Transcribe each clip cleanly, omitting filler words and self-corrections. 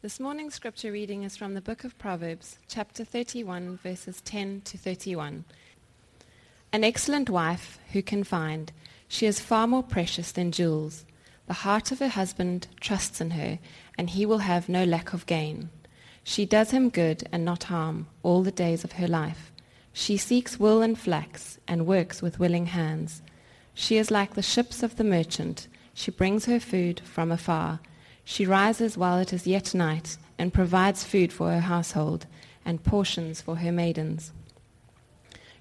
This morning's scripture reading is from the book of Proverbs, chapter 31, verses 10 to 31. An excellent wife who can find, she is far more precious than jewels. The heart of her husband trusts in her, and he will have no lack of gain. She does him good and not harm all the days of her life. She seeks wool and flax and works with willing hands. She is like the ships of the merchant. She brings her food from afar. She rises while it is yet night and provides food for her household and portions for her maidens.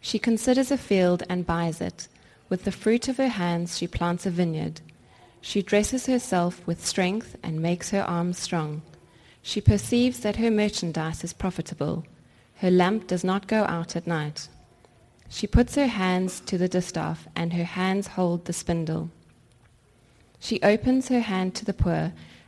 She considers a field and buys it. With the fruit of her hands she plants a vineyard. She dresses herself with strength and makes her arms strong. She perceives that her merchandise is profitable. Her lamp does not go out at night. She puts her hands to the distaff and her hands hold the spindle. She opens her hand to the poor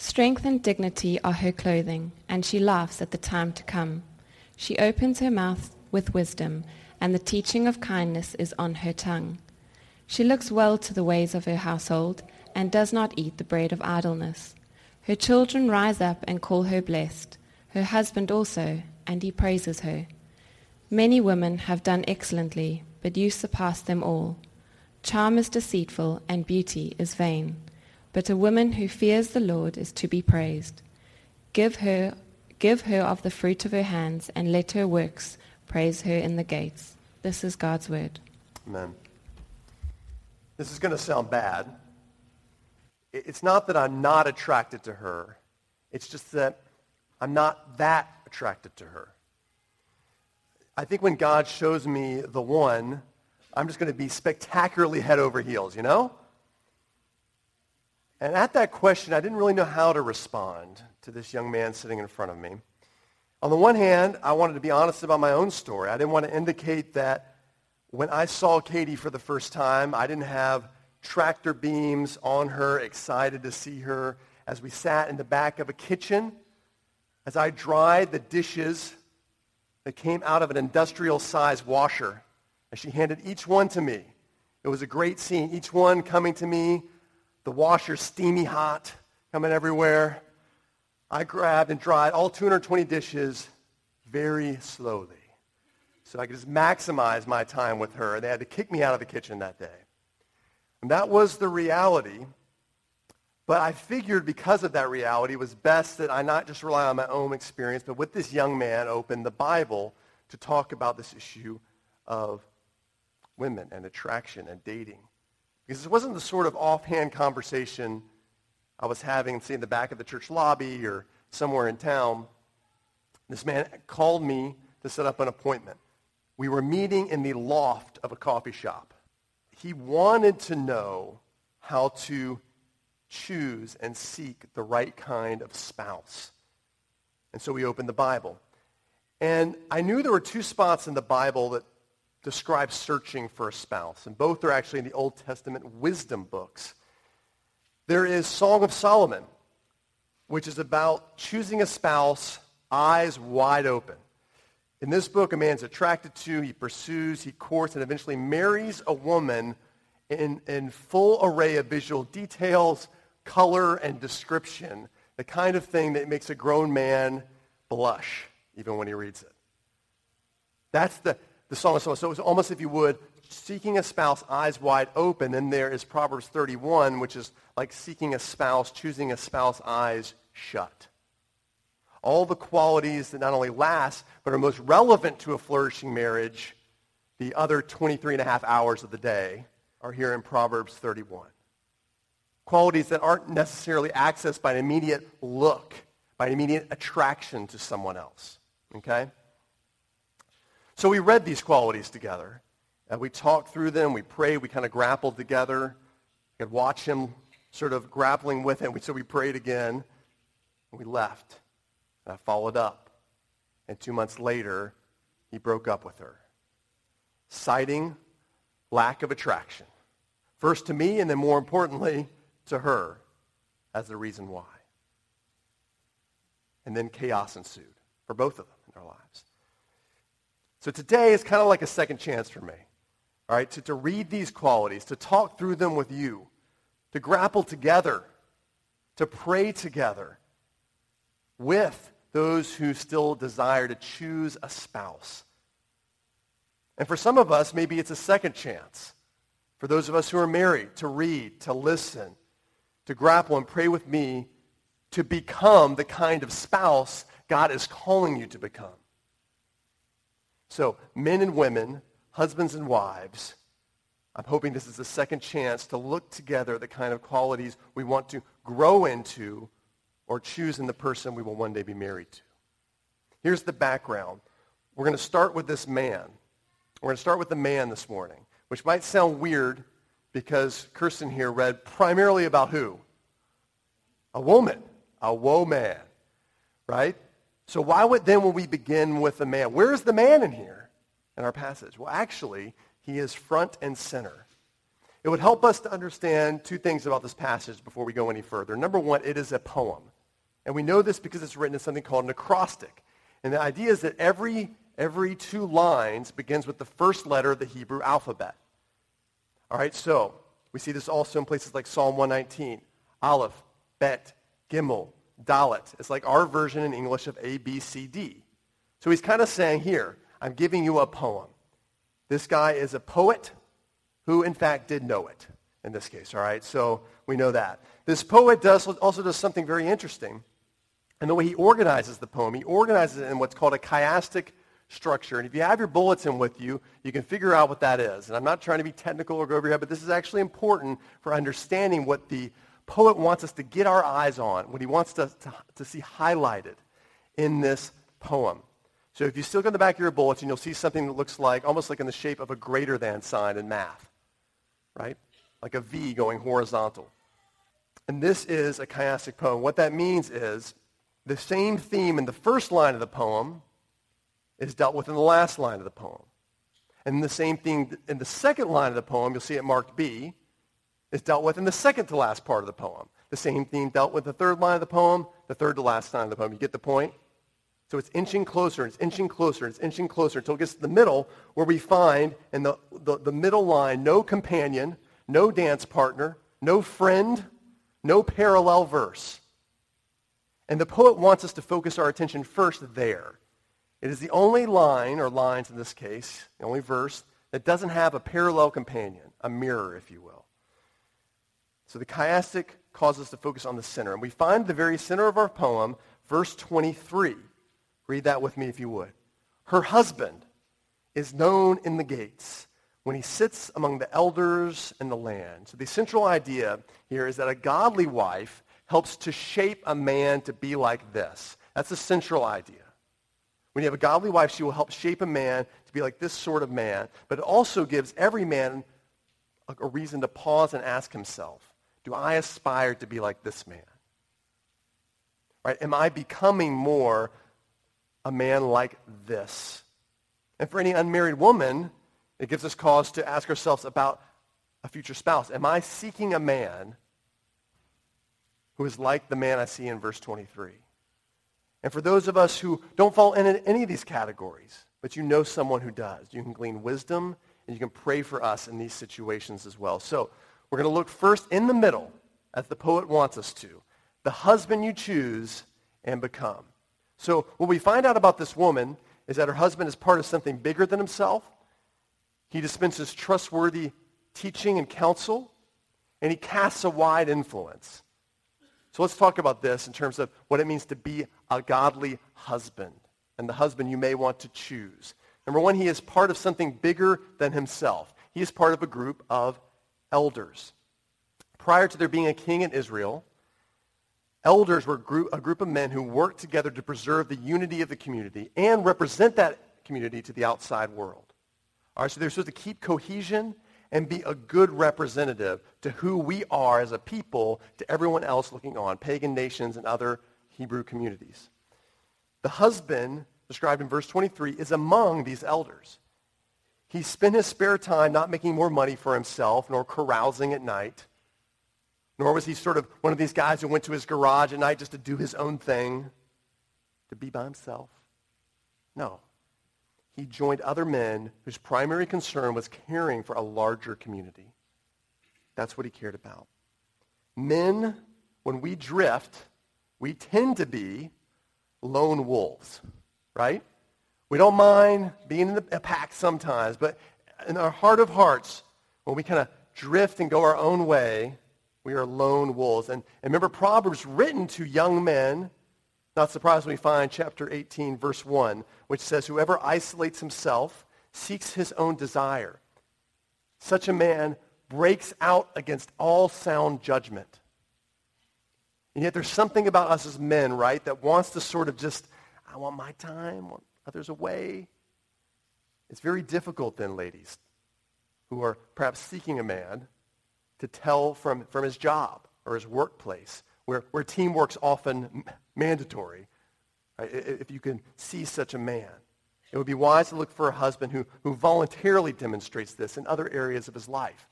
Strength and dignity are her clothing, and she laughs at the time to come. She opens her mouth with wisdom, and the teaching of kindness is on her tongue. She looks well to the ways of her household, and does not eat the bread of idleness. Her children rise up and call her blessed, her husband also, and he praises her. Many women have done excellently, but you surpass them all. Charm is deceitful, and beauty is vain. But a woman who fears the Lord is to be praised. Give her of the fruit of her hands, and let her works praise her in the gates. This is God's word. Amen. This is going to sound bad. It's not that I'm not attracted to her. It's just that I'm not that attracted to her. I think when God shows me the one, I'm just going to be spectacularly head over heels, you know? And at that question, I didn't really know how to respond to this young man sitting in front of me. On the one hand, I wanted to be honest about my own story. I didn't want to indicate that when I saw Katie for the first time, I didn't have tractor beams on her, excited to see her as we sat in the back of a kitchen, as I dried the dishes that came out of an industrial-sized washer, as she handed each one to me. It was a great scene, each one coming to me. The washer steamy hot, coming everywhere. I grabbed and dried all 220 dishes very slowly so I could just maximize my time with her. They had to kick me out of the kitchen that day. And that was the reality. But I figured because of that reality, it was best that I not just rely on my own experience, but with this young man open the Bible to talk about this issue of women and attraction and dating. Because it wasn't the sort of offhand conversation I was having, say, in the back of the church lobby or somewhere in town. This man called me to set up an appointment. We were meeting in the loft of a coffee shop. He wanted to know how to choose and seek the right kind of spouse. And so we opened the Bible. And I knew there were two spots in the Bible that describe searching for a spouse, and both are actually in the Old Testament wisdom books. There is Song of Solomon, which is about choosing a spouse, eyes wide open. In this book, a man's attracted to, he pursues, he courts, and eventually marries a woman in full array of visual details, color, and description, the kind of thing that makes a grown man blush, even when he reads it. That's the Song of Solomon. So it's almost, if you would, seeking a spouse, eyes wide open. Then there is Proverbs 31, which is like seeking a spouse, choosing a spouse, eyes shut. All the qualities that not only last, but are most relevant to a flourishing marriage, the other 23 and a half hours of the day, are here in Proverbs 31. Qualities that aren't necessarily accessed by an immediate look, by an immediate attraction to someone else. Okay? So we read these qualities together. And we talked through them. We prayed. We kind of grappled together. We could watch him sort of grappling with it. So we prayed again. And we left. And I followed up. And 2 months later, He broke up with her, citing lack of attraction. First to me, and then more importantly, to her as the reason why. And then chaos ensued for both of them in their lives. So today is kind of like a second chance for me, all right, to read these qualities, to talk through them with you, to grapple together, to pray together with those who still desire to choose a spouse. And for some of us, maybe it's a second chance. For those of us who are married, to read, to listen, to grapple and pray with me to become the kind of spouse God is calling you to become. So men and women, husbands and wives, I'm hoping this is the second chance to look together at the kind of qualities we want to grow into or choose in the person we will one day be married to. Here's the background. We're going to start with this man. We're going to start with the man this morning, which might sound weird because Kirsten here read primarily about who? A woman. A woman, right? So why would then when we begin with the man? Where is the man in here in our passage? Well, actually, he is front and center. It would help us to understand two things about this passage before we go any further. Number one, it is a poem. And we know this because it's written in something called an acrostic. And the idea is that every two lines begins with the first letter of the Hebrew alphabet. All right, so we see this also in places like Psalm 119, Aleph, Bet, Gimel, Dalit. It's like our version in English of A, B, C, D. So he's kind of saying here, I'm giving you a poem. This guy is a poet who, in fact, did know it in this case, all right? So we know that. This poet also does something very interesting. And the way he organizes the poem, he organizes it in what's called a chiastic structure. And if you have your bulletin with you, you can figure out what that is. And I'm not trying to be technical or go over your head, but this is actually important for understanding what the poet wants us to get our eyes on, what he wants us to see highlighted in this poem. So if you still go in the back of your bulletin, you'll see something that looks like, almost like in the shape of a greater than sign in math, right? Like a V going horizontal. And this is a chiastic poem. What that means is the same theme in the first line of the poem is dealt with in the last line of the poem. And the same thing in the second line of the poem, you'll see it marked B, is dealt with in the second to last part of the poem. The same theme dealt with the third line of the poem, the third to last line of the poem. You get the point? So it's inching closer, it's inching closer, it's inching closer until it gets to the middle where we find in the middle line no companion, no dance partner, no friend, no parallel verse. And the poet wants us to focus our attention first there. It is the only line, or lines in this case, the only verse, that doesn't have a parallel companion, a mirror, if you will. So the chiastic causes us to focus on the center. And we find the very center of our poem, verse 23. Read that with me if you would. Her husband is known in the gates when he sits among the elders in the land. So the central idea here is that a godly wife helps to shape a man to be like this. That's the central idea. When you have a godly wife, she will help shape a man to be like this sort of man, but it also gives every man a reason to pause and ask himself, do I aspire to be like this man? Right? Am I becoming more a man like this? And for any unmarried woman, it gives us cause to ask ourselves about a future spouse. Am I seeking a man who is like the man I see in verse 23? And for those of us who don't fall in any of these categories, but you know someone who does, you can glean wisdom and you can pray for us in these situations as well. So we're going to look first in the middle, as the poet wants us to, the husband you choose and become. So what we find out about this woman is that her husband is part of something bigger than himself. He dispenses trustworthy teaching and counsel, and he casts a wide influence. So let's talk about this in terms of what it means to be a godly husband and the husband you may want to choose. Number one, he is part of something bigger than himself. He is part of a group of elders. Prior to there being a king in Israel, elders were a group of men who worked together to preserve the unity of the community and represent that community to the outside world. All right, so they're supposed to keep cohesion and be a good representative to who we are as a people to everyone else looking on, pagan nations and other Hebrew communities. The husband described in verse 23, is among these elders. He spent his spare time not making more money for himself, nor carousing at night, nor was he sort of one of these guys who went to his garage at night just to do his own thing, to be by himself. No. He joined other men whose primary concern was caring for a larger community. That's what he cared about. Men, when we drift, we tend to be lone wolves, right? We don't mind being in a pack sometimes, but in our heart of hearts, when we kind of drift and go our own way, we are lone wolves. And remember, Proverbs written to young men, not surprised when we find chapter 18, verse 1, which says, whoever isolates himself seeks his own desire. Such a man breaks out against all sound judgment. And yet there's something about us as men, right, that wants to sort of just, I want my time, want others away. It's very difficult then, ladies, who are perhaps seeking a man, to tell from his job or his workplace, where teamwork's often mandatory, right? If you can see such a man. It would be wise to look for a husband who voluntarily demonstrates this in other areas of his life.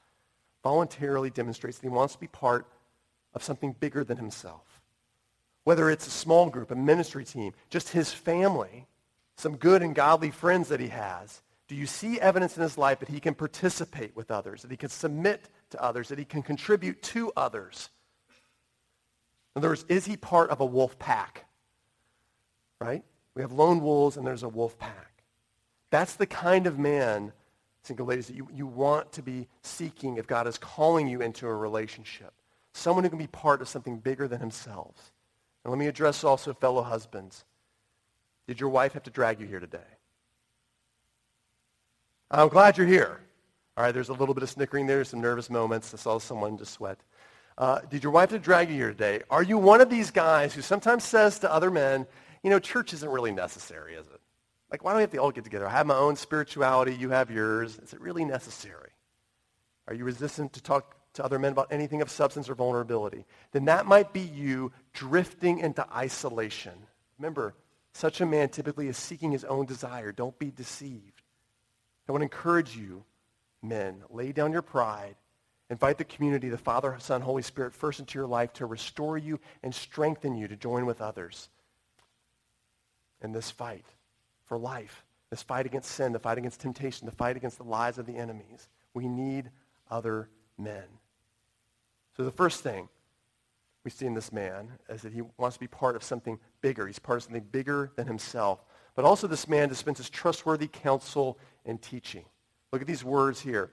Voluntarily demonstrates that he wants to be part of something bigger than himself. Whether it's a small group, a ministry team, just his family, some good and godly friends that he has, do you see evidence in his life that he can participate with others, that he can submit to others, that he can contribute to others? In other words, is he part of a wolf pack? Right? We have lone wolves and there's a wolf pack. That's the kind of man, single ladies, that you want to be seeking if God is calling you into a relationship. Someone who can be part of something bigger than himself. And let me address also fellow husbands. Did your wife have to drag you here today? I'm glad you're here. All right, there's a little bit of snickering there, some nervous moments. I saw someone just sweat. Did your wife have to drag you here today? Are you one of these guys who sometimes says to other men, you know, church isn't really necessary, is it? Like, why don't we have to all get together? I have my own spirituality. You have yours. Is it really necessary? Are you resistant to talk to other men about anything of substance or vulnerability? Then that might be you drifting into isolation. Remember, such a man typically is seeking his own desire. Don't be deceived. I want to encourage you, men, lay down your pride. Invite the community, the Father, Son, Holy Spirit, first into your life to restore you and strengthen you to join with others in this fight for life, this fight against sin, the fight against temptation, the fight against the lies of the enemies. We need other men. So the first thing we see in this man is that he wants to be part of something bigger. He's part of something bigger than himself. But also this man dispenses trustworthy counsel and teaching. Look at these words here.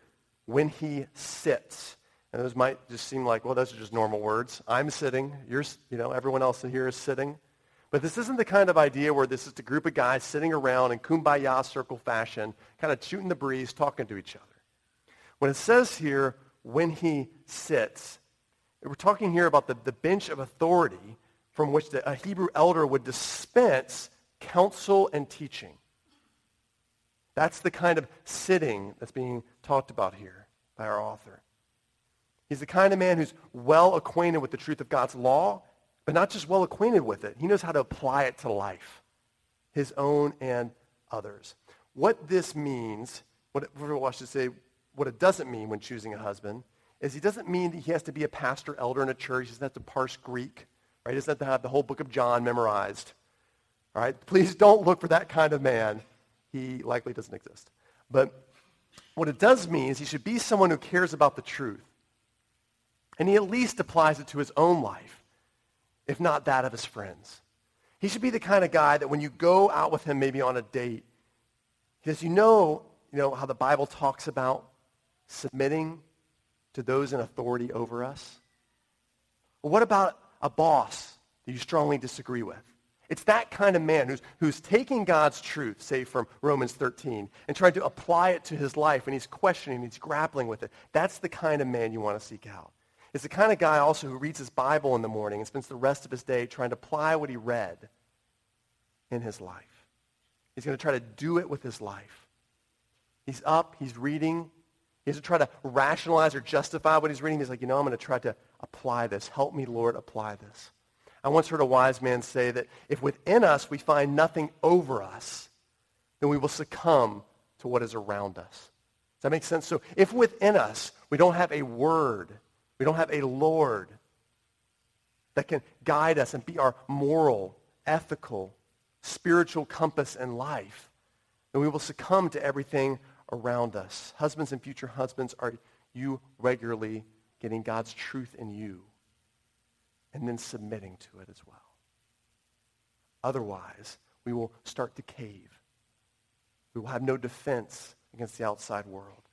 When he sits. And those might just seem like, well, those are just normal words. I'm sitting. You know, everyone else in here is sitting. But this isn't the kind of idea where this is a group of guys sitting around in kumbaya circle fashion, kind of shooting the breeze, talking to each other. When it says here, when he sits, we're talking here about the bench of authority from which a Hebrew elder would dispense counsel and teaching. That's the kind of sitting that's being talked about here by our author. He's the kind of man who's well acquainted with the truth of God's law, but not just well acquainted with it. He knows how to apply it to life, his own and others. What this means, what it doesn't mean when choosing a husband, is he doesn't mean that he has to be a pastor, elder in a church. He doesn't have to parse Greek, right? He doesn't have to have the whole book of John memorized, all right? Please don't look for that kind of man. He likely doesn't exist. But what it does mean is he should be someone who cares about the truth. And he at least applies it to his own life, if not that of his friends. He should be the kind of guy that when you go out with him maybe on a date, he says, you know how the Bible talks about submitting to those in authority over us? Well, what about a boss that you strongly disagree with? It's that kind of man who's taking God's truth, say from Romans 13, and trying to apply it to his life, and he's questioning, he's grappling with it. That's the kind of man you want to seek out. It's the kind of guy also who reads his Bible in the morning and spends the rest of his day trying to apply what he read in his life. He's going to try to do it with his life. He's up, he's reading. He has to try to rationalize or justify what he's reading. He's like, you know, I'm going to try to apply this. Help me, Lord, apply this. I once heard a wise man say that if within us we find nothing over us, then we will succumb to what is around us. Does that make sense? So if within us we don't have a word, we don't have a Lord that can guide us and be our moral, ethical, spiritual compass in life, then we will succumb to everything around us. Husbands and future husbands, are you regularly getting God's truth in you and then submitting to it as well? Otherwise, we will start to cave. We will have no defense against the outside world.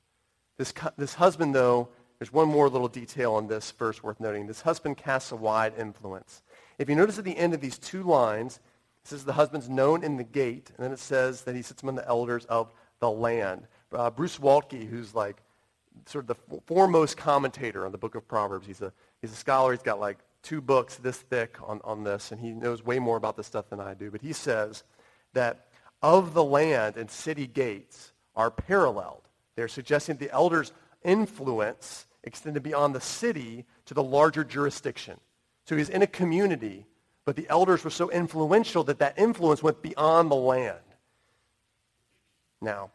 This husband, though, there's one more little detail on this verse worth noting. This husband casts a wide influence. If you notice at the end of these two lines, it says the husband's known in the gate, and then it says that he sits among the elders of the land. Bruce Waltke, who's like sort of the foremost commentator on the book of Proverbs, he's a scholar. He's got like two books this thick on this, and he knows way more about this stuff than I do. But he says that of the land and city gates are paralleled. They're suggesting the elders' influence extended beyond the city to the larger jurisdiction. So he's in a community, but the elders were so influential that that influence went beyond the land. Now,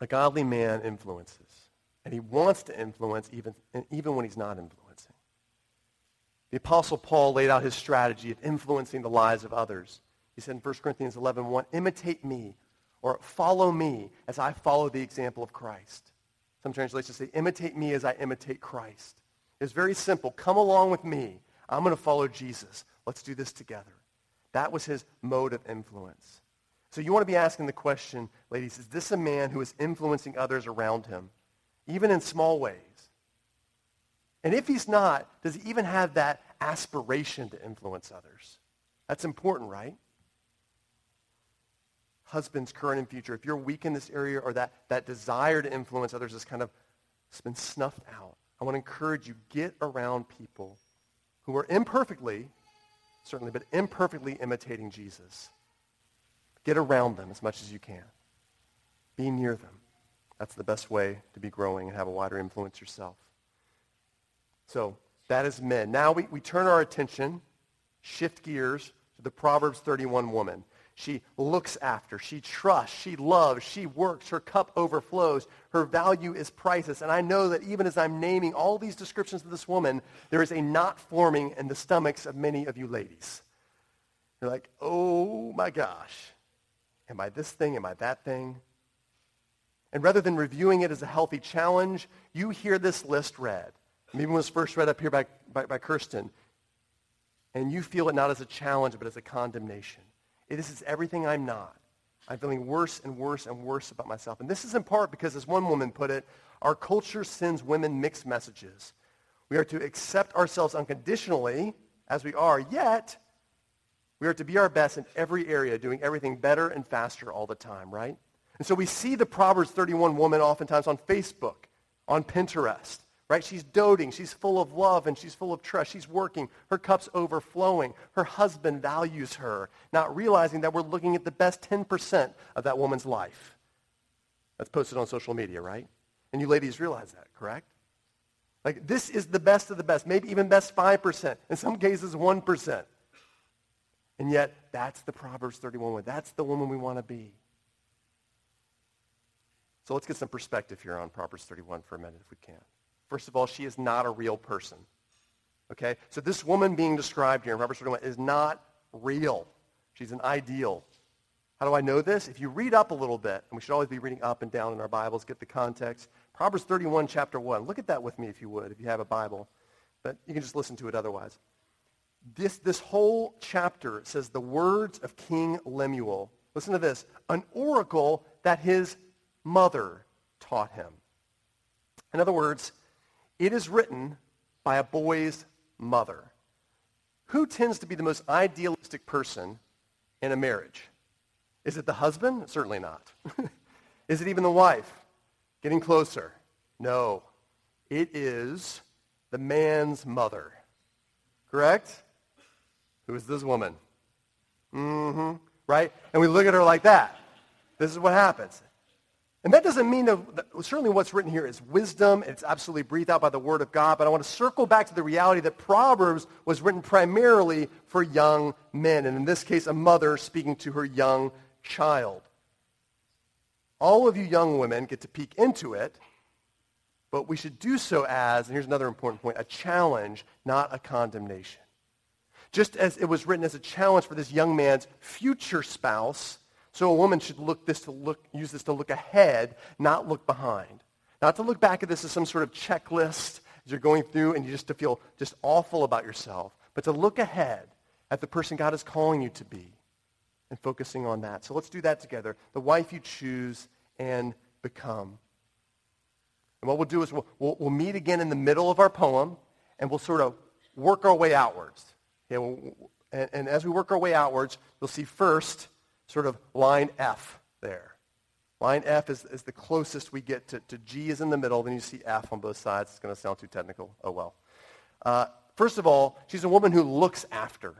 a godly man influences, and he wants to influence even when he's not influencing. The Apostle Paul laid out his strategy of influencing the lives of others. He said in 1 Corinthians 11:1, imitate me, or follow me as I follow the example of Christ. Some translations say, imitate me as I imitate Christ. It's very simple. Come along with me. I'm going to follow Jesus. Let's do this together. That was his mode of influence. So you want to be asking the question, ladies, is this a man who is influencing others around him, even in small ways? And if he's not, does he even have that aspiration to influence others? That's important, right? Husbands, current and future, if you're weak in this area or that desire to influence others has kind of been snuffed out, I want to encourage you, get around people who are imperfectly, certainly, but imperfectly imitating Jesus. Get around them as much as you can. Be near them. That's the best way to be growing and have a wider influence yourself. So that is men. Now we turn our attention, shift gears to the Proverbs 31 woman. She looks after, she trusts, she loves, she works, her cup overflows, her value is priceless. And I know that even as I'm naming all these descriptions of this woman, there is a knot forming in the stomachs of many of you ladies. You're like, oh my gosh, am I this thing, am I that thing? And rather than reviewing it as a healthy challenge, you hear this list read. Maybe when it was first read up here by Kirsten, and you feel it not as a challenge but as a condemnation. This is everything I'm not. I'm feeling worse and worse and worse about myself. And this is in part because, as one woman put it, our culture sends women mixed messages. We are to accept ourselves unconditionally as we are, yet we are to be our best in every area, doing everything better and faster all the time, right? And so we see the Proverbs 31 woman oftentimes on Facebook, on Pinterest, right? She's doting. She's full of love and she's full of trust. She's working. Her cup's overflowing. Her husband values her, not realizing that we're looking at the best 10% of that woman's life. That's posted on social media, right? And you ladies realize that, correct? Like, this is the best of the best, maybe even best 5%, in some cases 1%. And yet, that's the Proverbs 31 woman. That's the woman we want to be. So let's get some perspective here on Proverbs 31 for a minute if we can. First of all, she is not a real person, okay? So this woman being described here in Proverbs 31 is not real. She's an ideal. How do I know this? If you read up a little bit, and we should always be reading up and down in our Bibles, get the context. Proverbs 31, chapter 1. Look at that with me if you would, if you have a Bible. But you can just listen to it otherwise. This whole chapter says the words of King Lemuel. Listen to this. An oracle that his mother taught him. In other words, it is written by a boy's mother. Who tends to be the most idealistic person in a marriage? Is it the husband? Certainly not. Is it even the wife? Getting closer. No. It is the man's mother. Correct? Who is this woman? Mm-hmm. Right? And we look at her like that. This is what happens. And that doesn't mean that certainly what's written here is wisdom. It's absolutely breathed out by the word of God. But I want to circle back to the reality that Proverbs was written primarily for young men. And in this case, a mother speaking to her young child. All of you young women get to peek into it, but we should do so as, and here's another important point, a challenge, not a condemnation. Just as it was written as a challenge for this young man's future spouse, so a woman should use this to look ahead, not look behind. Not to look back at this as some sort of checklist as you're going through and you just to feel just awful about yourself, but to look ahead at the person God is calling you to be and focusing on that. So let's do that together. The wife you choose and become. And what we'll do is we'll meet again in the middle of our poem, and we'll sort of work our way outwards. Okay, and as we work our way outwards, you'll see first sort of line F there. Line F is the closest we get to G is in the middle. Then you see F on both sides. It's going to sound too technical. Oh, well. First of all, she's a woman who looks after.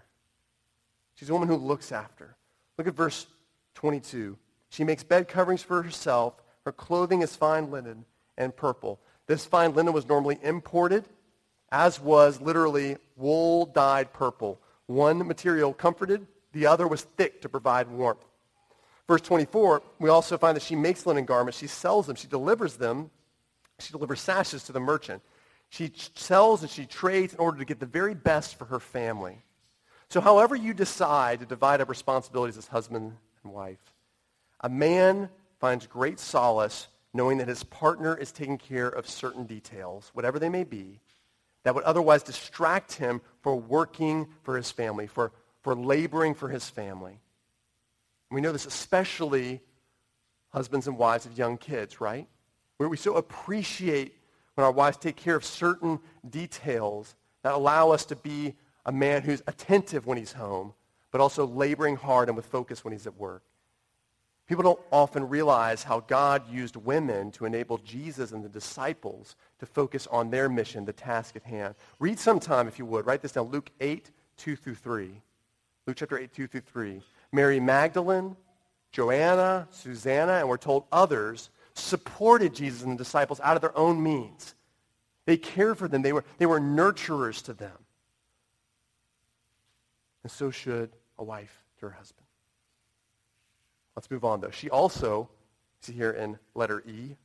She's a woman who looks after. Look at verse 22. She makes bed coverings for herself. Her clothing is fine linen and purple. This fine linen was normally imported, as was literally wool dyed purple. One material comforted, the other was thick to provide warmth. Verse 24, we also find that she makes linen garments. She sells them. She delivers them. She delivers sashes to the merchant. She sells and she trades in order to get the very best for her family. So however you decide to divide up responsibilities as husband and wife, a man finds great solace knowing that his partner is taking care of certain details, whatever they may be, that would otherwise distract him for working for his family, for laboring for his family. And we know this especially husbands and wives of young kids, right? Where we so appreciate when our wives take care of certain details that allow us to be a man who's attentive when he's home, but also laboring hard and with focus when he's at work. People don't often realize how God used women to enable Jesus and the disciples to focus on their mission, the task at hand. Read sometime, if you would. Write this down. Luke 8, 2 through 3. Luke chapter 8, 2 through 3. Mary Magdalene, Joanna, Susanna, and we're told others supported Jesus and the disciples out of their own means. They cared for them. They were nurturers to them. And so should a wife to her husband. Let's move on, though. She also, see here in letter E,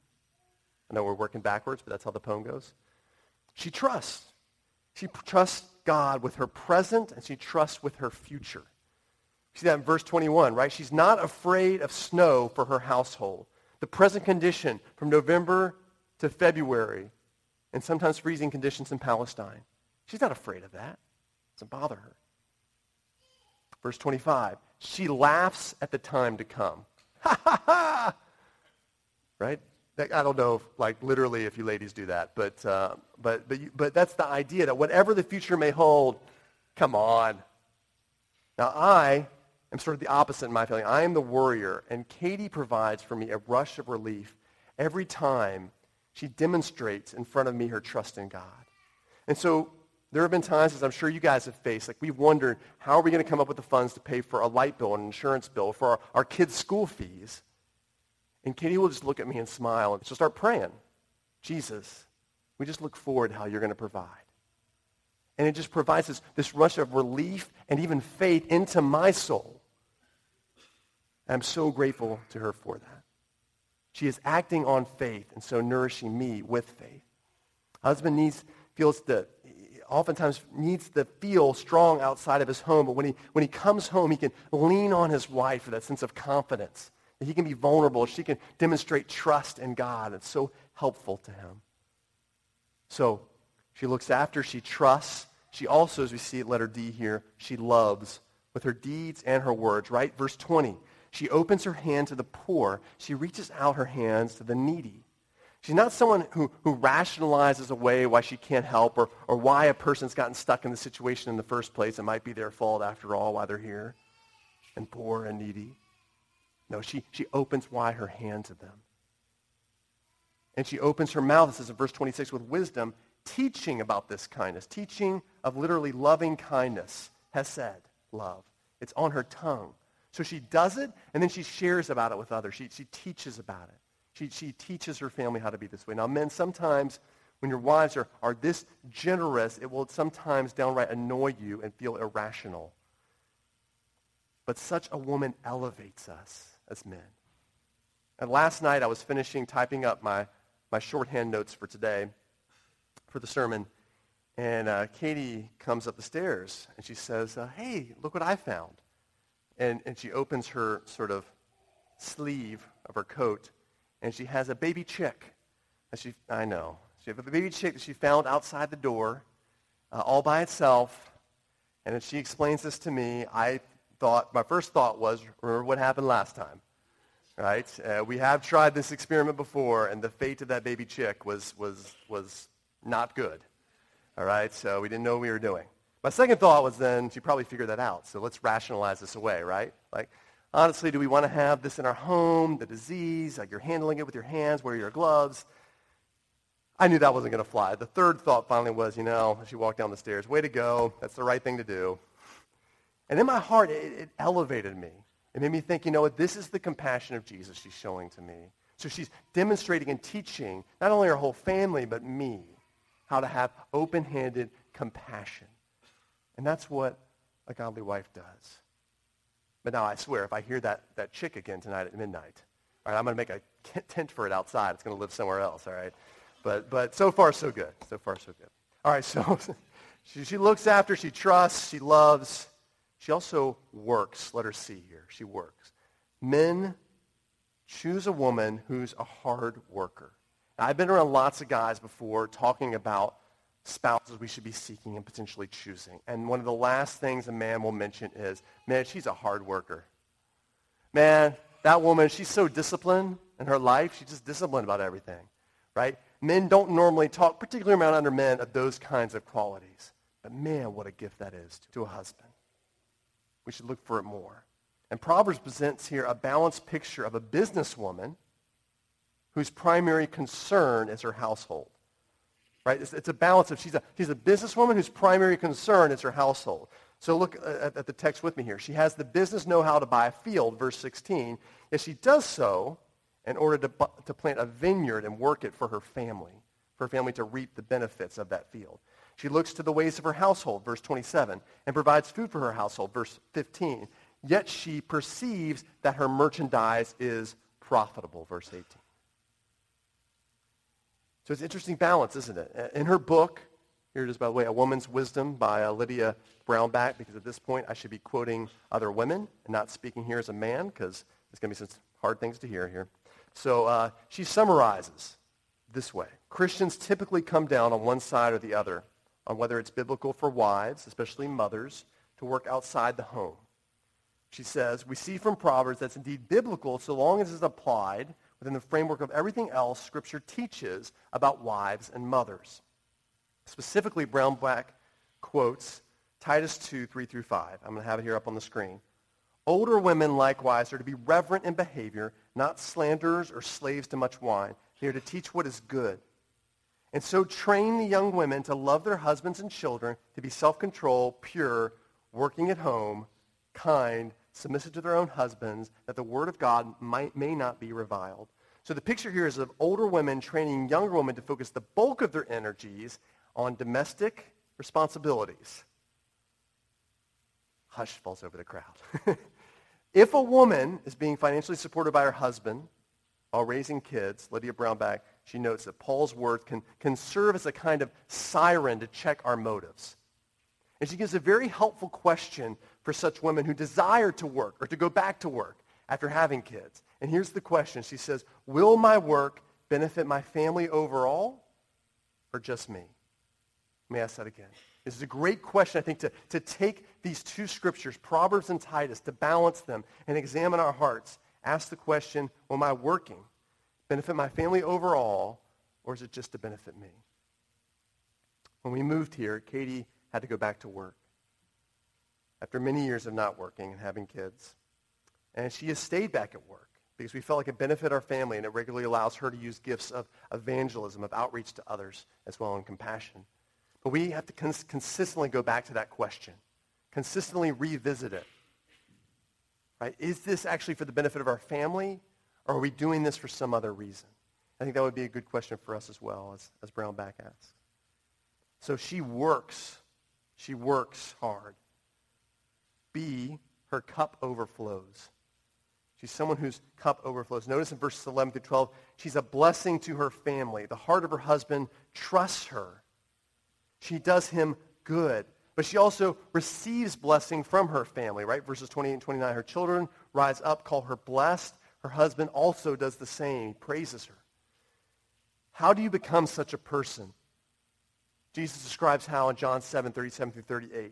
I know we're working backwards, but that's how the poem goes. She trusts. She trusts God with her present, and she trusts with her future. See that in verse 21, right? She's not afraid of snow for her household. The present condition from November to February, and sometimes freezing conditions in Palestine. She's not afraid of that. It doesn't bother her. Verse 25, she laughs at the time to come. Ha, ha, ha! Right? I don't know, literally if you ladies do that, but that's the idea that whatever the future may hold, come on. Now, I am sort of the opposite in my family. I am the worrier, and Katie provides for me a rush of relief every time she demonstrates in front of me her trust in God. And so, there have been times, as I'm sure you guys have faced, we've wondered, how are we going to come up with the funds to pay for a light bill, an insurance bill, for our kids' school fees? And Katie will just look at me and smile, and she'll start praying. Jesus, we just look forward to how you're going to provide. And it just provides this rush of relief and even faith into my soul. And I'm so grateful to her for that. She is acting on faith and so nourishing me with faith. Husband oftentimes needs to feel strong outside of his home, but when he comes home, he can lean on his wife for that sense of confidence, that he can be vulnerable. She can demonstrate trust in God. It's so helpful to him. So she looks after, she trusts. She also, as we see at letter D here, she loves with her deeds and her words, right? Verse 20, she opens her hand to the poor. She reaches out her hands to the needy. She's not someone who rationalizes away why she can't help or why a person's gotten stuck in the situation in the first place. It might be their fault after all why they're here and poor and needy. No, she opens wide her hand to them. And she opens her mouth, it says in verse 26, with wisdom, teaching about this kindness, teaching of literally loving kindness, hesed, love. It's on her tongue. So she does it, and then she shares about it with others. She teaches about it. She teaches her family how to be this way. Now, men, sometimes when your wives are this generous, it will sometimes downright annoy you and feel irrational. But such a woman elevates us as men. And last night I was finishing typing up my shorthand notes for today, for the sermon, and Katie comes up the stairs, and she says, hey, look what I found. And she opens her sort of sleeve of her coat, and she has a baby chick. And she has a baby chick that she found outside the door all by itself. And as she explains this to me, my first thought was, remember what happened last time, right? We have tried this experiment before, and the fate of that baby chick was not good, all right? So we didn't know what we were doing. My second thought was then, she probably figured that out, so let's rationalize this away, right? Like, honestly, do we want to have this in our home, the disease, like you're handling it with your hands, wear your gloves? I knew that wasn't going to fly. The third thought finally was, as she walked down the stairs, way to go, that's the right thing to do. And in my heart, it elevated me. It made me think, this is the compassion of Jesus she's showing to me. So she's demonstrating and teaching not only her whole family, but me, how to have open-handed compassion. And that's what a godly wife does. But now I swear, if I hear that chick again tonight at midnight, all right, I'm going to make a tent for it outside. It's going to live somewhere else, all right? But so far, so good. So far, so good. All right, so she looks after, she trusts, she loves. She also works. Let her see here. She works. Men, choose a woman who's a hard worker. Now, I've been around lots of guys before talking about spouses we should be seeking and potentially choosing. And one of the last things a man will mention is, man, she's a hard worker. Man, that woman, she's so disciplined in her life. She's just disciplined about everything, right? Men don't normally talk, particularly around under men, of those kinds of qualities. But man, what a gift that is to a husband. We should look for it more. And Proverbs presents here a balanced picture of a businesswoman whose primary concern is her household. Right? It's a balance of she's a businesswoman whose primary concern is her household. So look at the text with me here. She has the business know-how to buy a field, verse 16. Yet she does so in order to plant a vineyard and work it for her family to reap the benefits of that field. She looks to the ways of her household, verse 27, and provides food for her household, verse 15. Yet she perceives that her merchandise is profitable, verse 18. So it's an interesting balance, isn't it? In her book, here it is, by the way, A Woman's Wisdom by Lydia Brownback, because at this point I should be quoting other women and not speaking here as a man, because there's going to be some hard things to hear here. So she summarizes this way. Christians typically come down on one side or the other on whether it's biblical for wives, especially mothers, to work outside the home. She says, we see from Proverbs that's indeed biblical so long as it's applied within the framework of everything else Scripture teaches about wives and mothers. Specifically, Brownback quotes Titus 2, 3 through 5. I'm going to have it here up on the screen. Older women, likewise, are to be reverent in behavior, not slanderers or slaves to much wine. They are to teach what is good. And so train the young women to love their husbands and children, to be self-controlled, pure, working at home, kind, submissive to their own husbands, that the word of God may not be reviled. So the picture here is of older women training younger women to focus the bulk of their energies on domestic responsibilities. Hush falls over the crowd. If a woman is being financially supported by her husband while raising kids, Lydia Brownback, she notes that Paul's word can serve as a kind of siren to check our motives. And she gives a very helpful question for such women who desire to work or to go back to work after having kids. And here's the question. She says, will my work benefit my family overall or just me? Let me ask that again. This is a great question, I think, to take these two scriptures, Proverbs and Titus, to balance them and examine our hearts. Ask the question, will my working benefit my family overall or is it just to benefit me? When we moved here, Katie had to go back to work after many years of not working and having kids. And she has stayed back at work because we felt like it benefited our family, and it regularly allows her to use gifts of evangelism, of outreach to others as well, and compassion. But we have to consistently go back to that question, consistently revisit it. Right? Is this actually for the benefit of our family Or are we doing this for some other reason? I think that would be a good question for us as well, as Brownback asks. So she works. She works hard. B, her cup overflows. She's someone whose cup overflows. Notice in verses 11 through 12, she's a blessing to her family. The heart of her husband trusts her. She does him good. But she also receives blessing from her family, right? Verses 28 and 29, her children rise up, call her blessed. Her husband also does the same. He praises her. How do you become such a person? Jesus describes how in John 7, 37 through 38.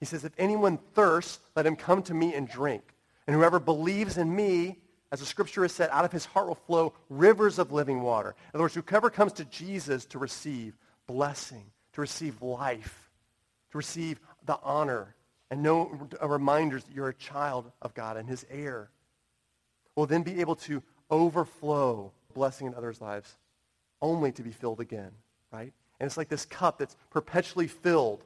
He says, if anyone thirsts, let him come to me and drink. And whoever believes in me, as the scripture has said, out of his heart will flow rivers of living water. In other words, whoever comes to Jesus to receive blessing, to receive life, to receive the honor, and no reminders that you're a child of God and his heir, will then be able to overflow blessing in others' lives only to be filled again, right? And it's like this cup that's perpetually filled,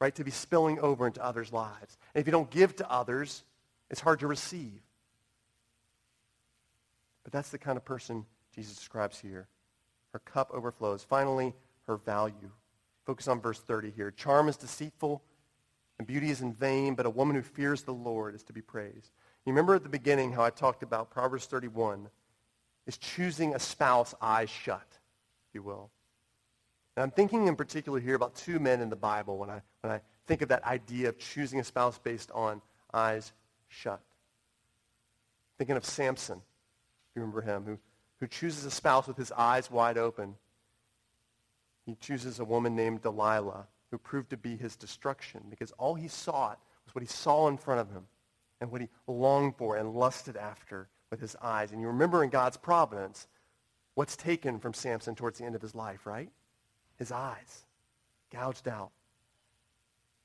right, to be spilling over into others' lives. And if you don't give to others, it's hard to receive. But that's the kind of person Jesus describes here. Her cup overflows. Finally, her value. Focus on verse 30 here. Charm is deceitful and beauty is in vain, but a woman who fears the Lord is to be praised. You remember at the beginning how I talked about Proverbs 31 is choosing a spouse eyes shut, if you will. And I'm thinking in particular here about two men in the Bible when I think of that idea of choosing a spouse based on eyes shut. Thinking of Samson, if you remember him, who chooses a spouse with his eyes wide open. He chooses a woman named Delilah, who proved to be his destruction because all he sought was what he saw in front of him and what he longed for and lusted after with his eyes. And you remember in God's providence what's taken from Samson towards the end of his life, right? His eyes, gouged out.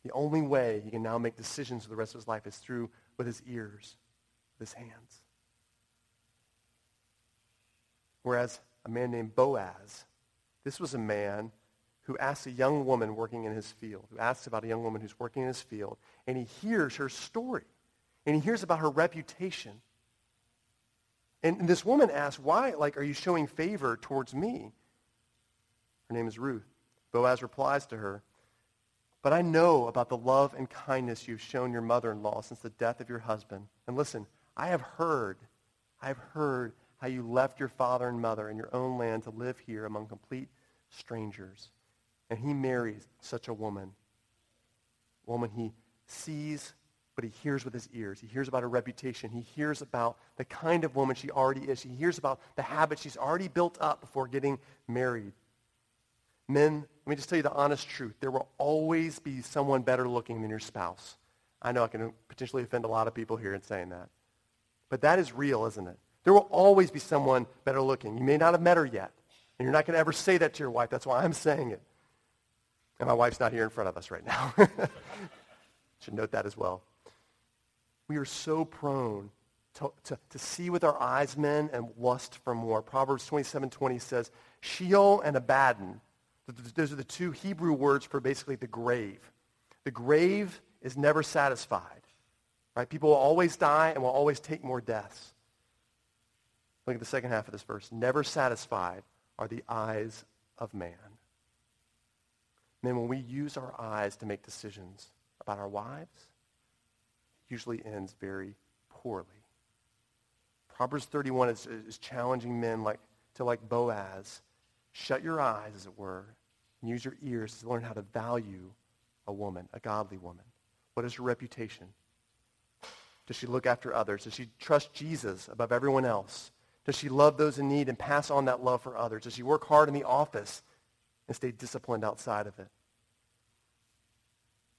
The only way he can now make decisions for the rest of his life is through with his ears, with his hands. Whereas a man named Boaz, this was a man who asked a young woman working in his field, who asked about a young woman who's working in his field, and he hears her story, and he hears about her reputation. And this woman asks, why, are you showing favor towards me? Her name is Ruth. Boaz replies to her, but I know about the love and kindness you've shown your mother-in-law since the death of your husband. And listen, I have heard how you left your father and mother and your own land to live here among complete strangers. And he marries such a woman he sees, but he hears with his ears. He hears about her reputation. He hears about the kind of woman she already is. He hears about the habits she's already built up before getting married. Men, let me just tell you the honest truth. There will always be someone better looking than your spouse. I know I can potentially offend a lot of people here in saying that. But that is real, isn't it? There will always be someone better looking. You may not have met her yet. And you're not going to ever say that to your wife. That's why I'm saying it. And my wife's not here in front of us right now. Should note that as well. We are so prone to see with our eyes, men, and lust for more. Proverbs 27:20 says, Sheol and Abaddon. Those are the two Hebrew words for basically the grave. The grave is never satisfied, right? People will always die and will always take more deaths. Look at the second half of this verse. Never satisfied are the eyes of man. Men, when we use our eyes to make decisions about our wives, it usually ends very poorly. Proverbs 31 is challenging men like Boaz. Shut your eyes, as it were, and use your ears to learn how to value a woman, a godly woman. What is her reputation? Does she look after others? Does she trust Jesus above everyone else? Does she love those in need and pass on that love for others? Does she work hard in the office and stay disciplined outside of it?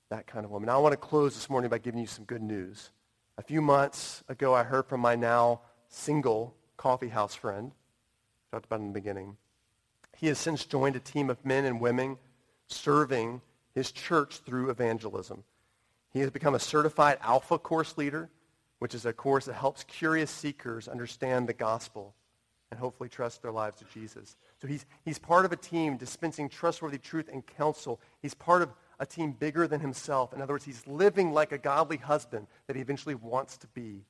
That kind of woman. Now, I want to close this morning by giving you some good news. A few months ago, I heard from my now single coffee house friend, talked about in the beginning. He has since joined a team of men and women serving his church through evangelism. He has become a certified Alpha course leader, which is a course that helps curious seekers understand the gospel and hopefully trust their lives to Jesus. So he's part of a team dispensing trustworthy truth and counsel. He's part of a team bigger than himself. In other words, he's living like a godly husband that he eventually wants to be.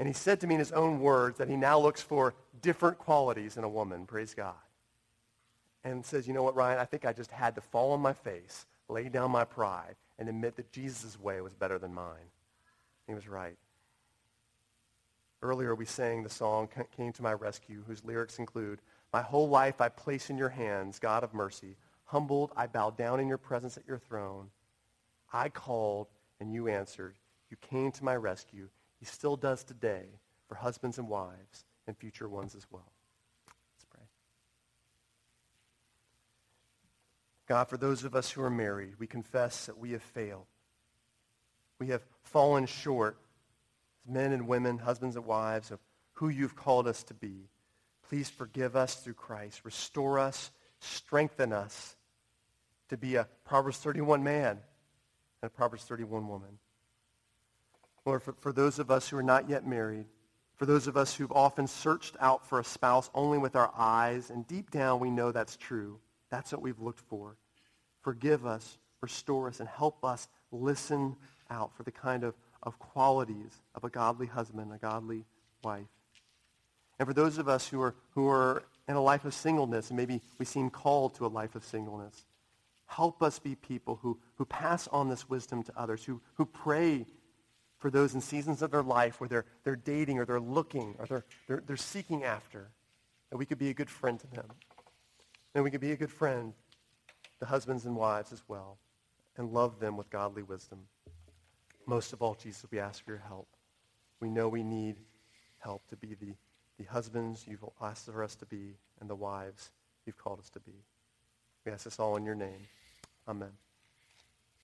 And he said to me in his own words that he now looks for different qualities in a woman, praise God. And says, you know what, Ryan, I think I just had to fall on my face, lay down my pride, and admit that Jesus' way was better than mine. He was right. Earlier we sang the song, Came to My Rescue, whose lyrics include, my whole life I place in your hands, God of mercy. Humbled, I bow down in your presence at your throne. I called, and you answered. You came to my rescue. He still does today for husbands and wives and future ones as well. Let's pray. God, for those of us who are married, we confess that we have failed. We have fallen short, as men and women, husbands and wives, of who you've called us to be. Please forgive us through Christ. Restore us, strengthen us to be a Proverbs 31 man and a Proverbs 31 woman. Lord, for those of us who are not yet married, for those of us who've often searched out for a spouse only with our eyes, and deep down we know that's true. That's what we've looked for. Forgive us, restore us, and help us listen out for the kind of qualities of a godly husband, a godly wife. And for those of us who are in a life of singleness, and maybe we seem called to a life of singleness, help us be people who pass on this wisdom to others, who pray for those in seasons of their life where they're dating or they're looking or they're seeking after, that we could be a good friend to them. And we could be a good friend to husbands and wives as well, and love them with godly wisdom. Most of all, Jesus, we ask for your help. We know we need help to be the husbands you've asked for us to be and the wives you've called us to be. We ask this all in your name. Amen.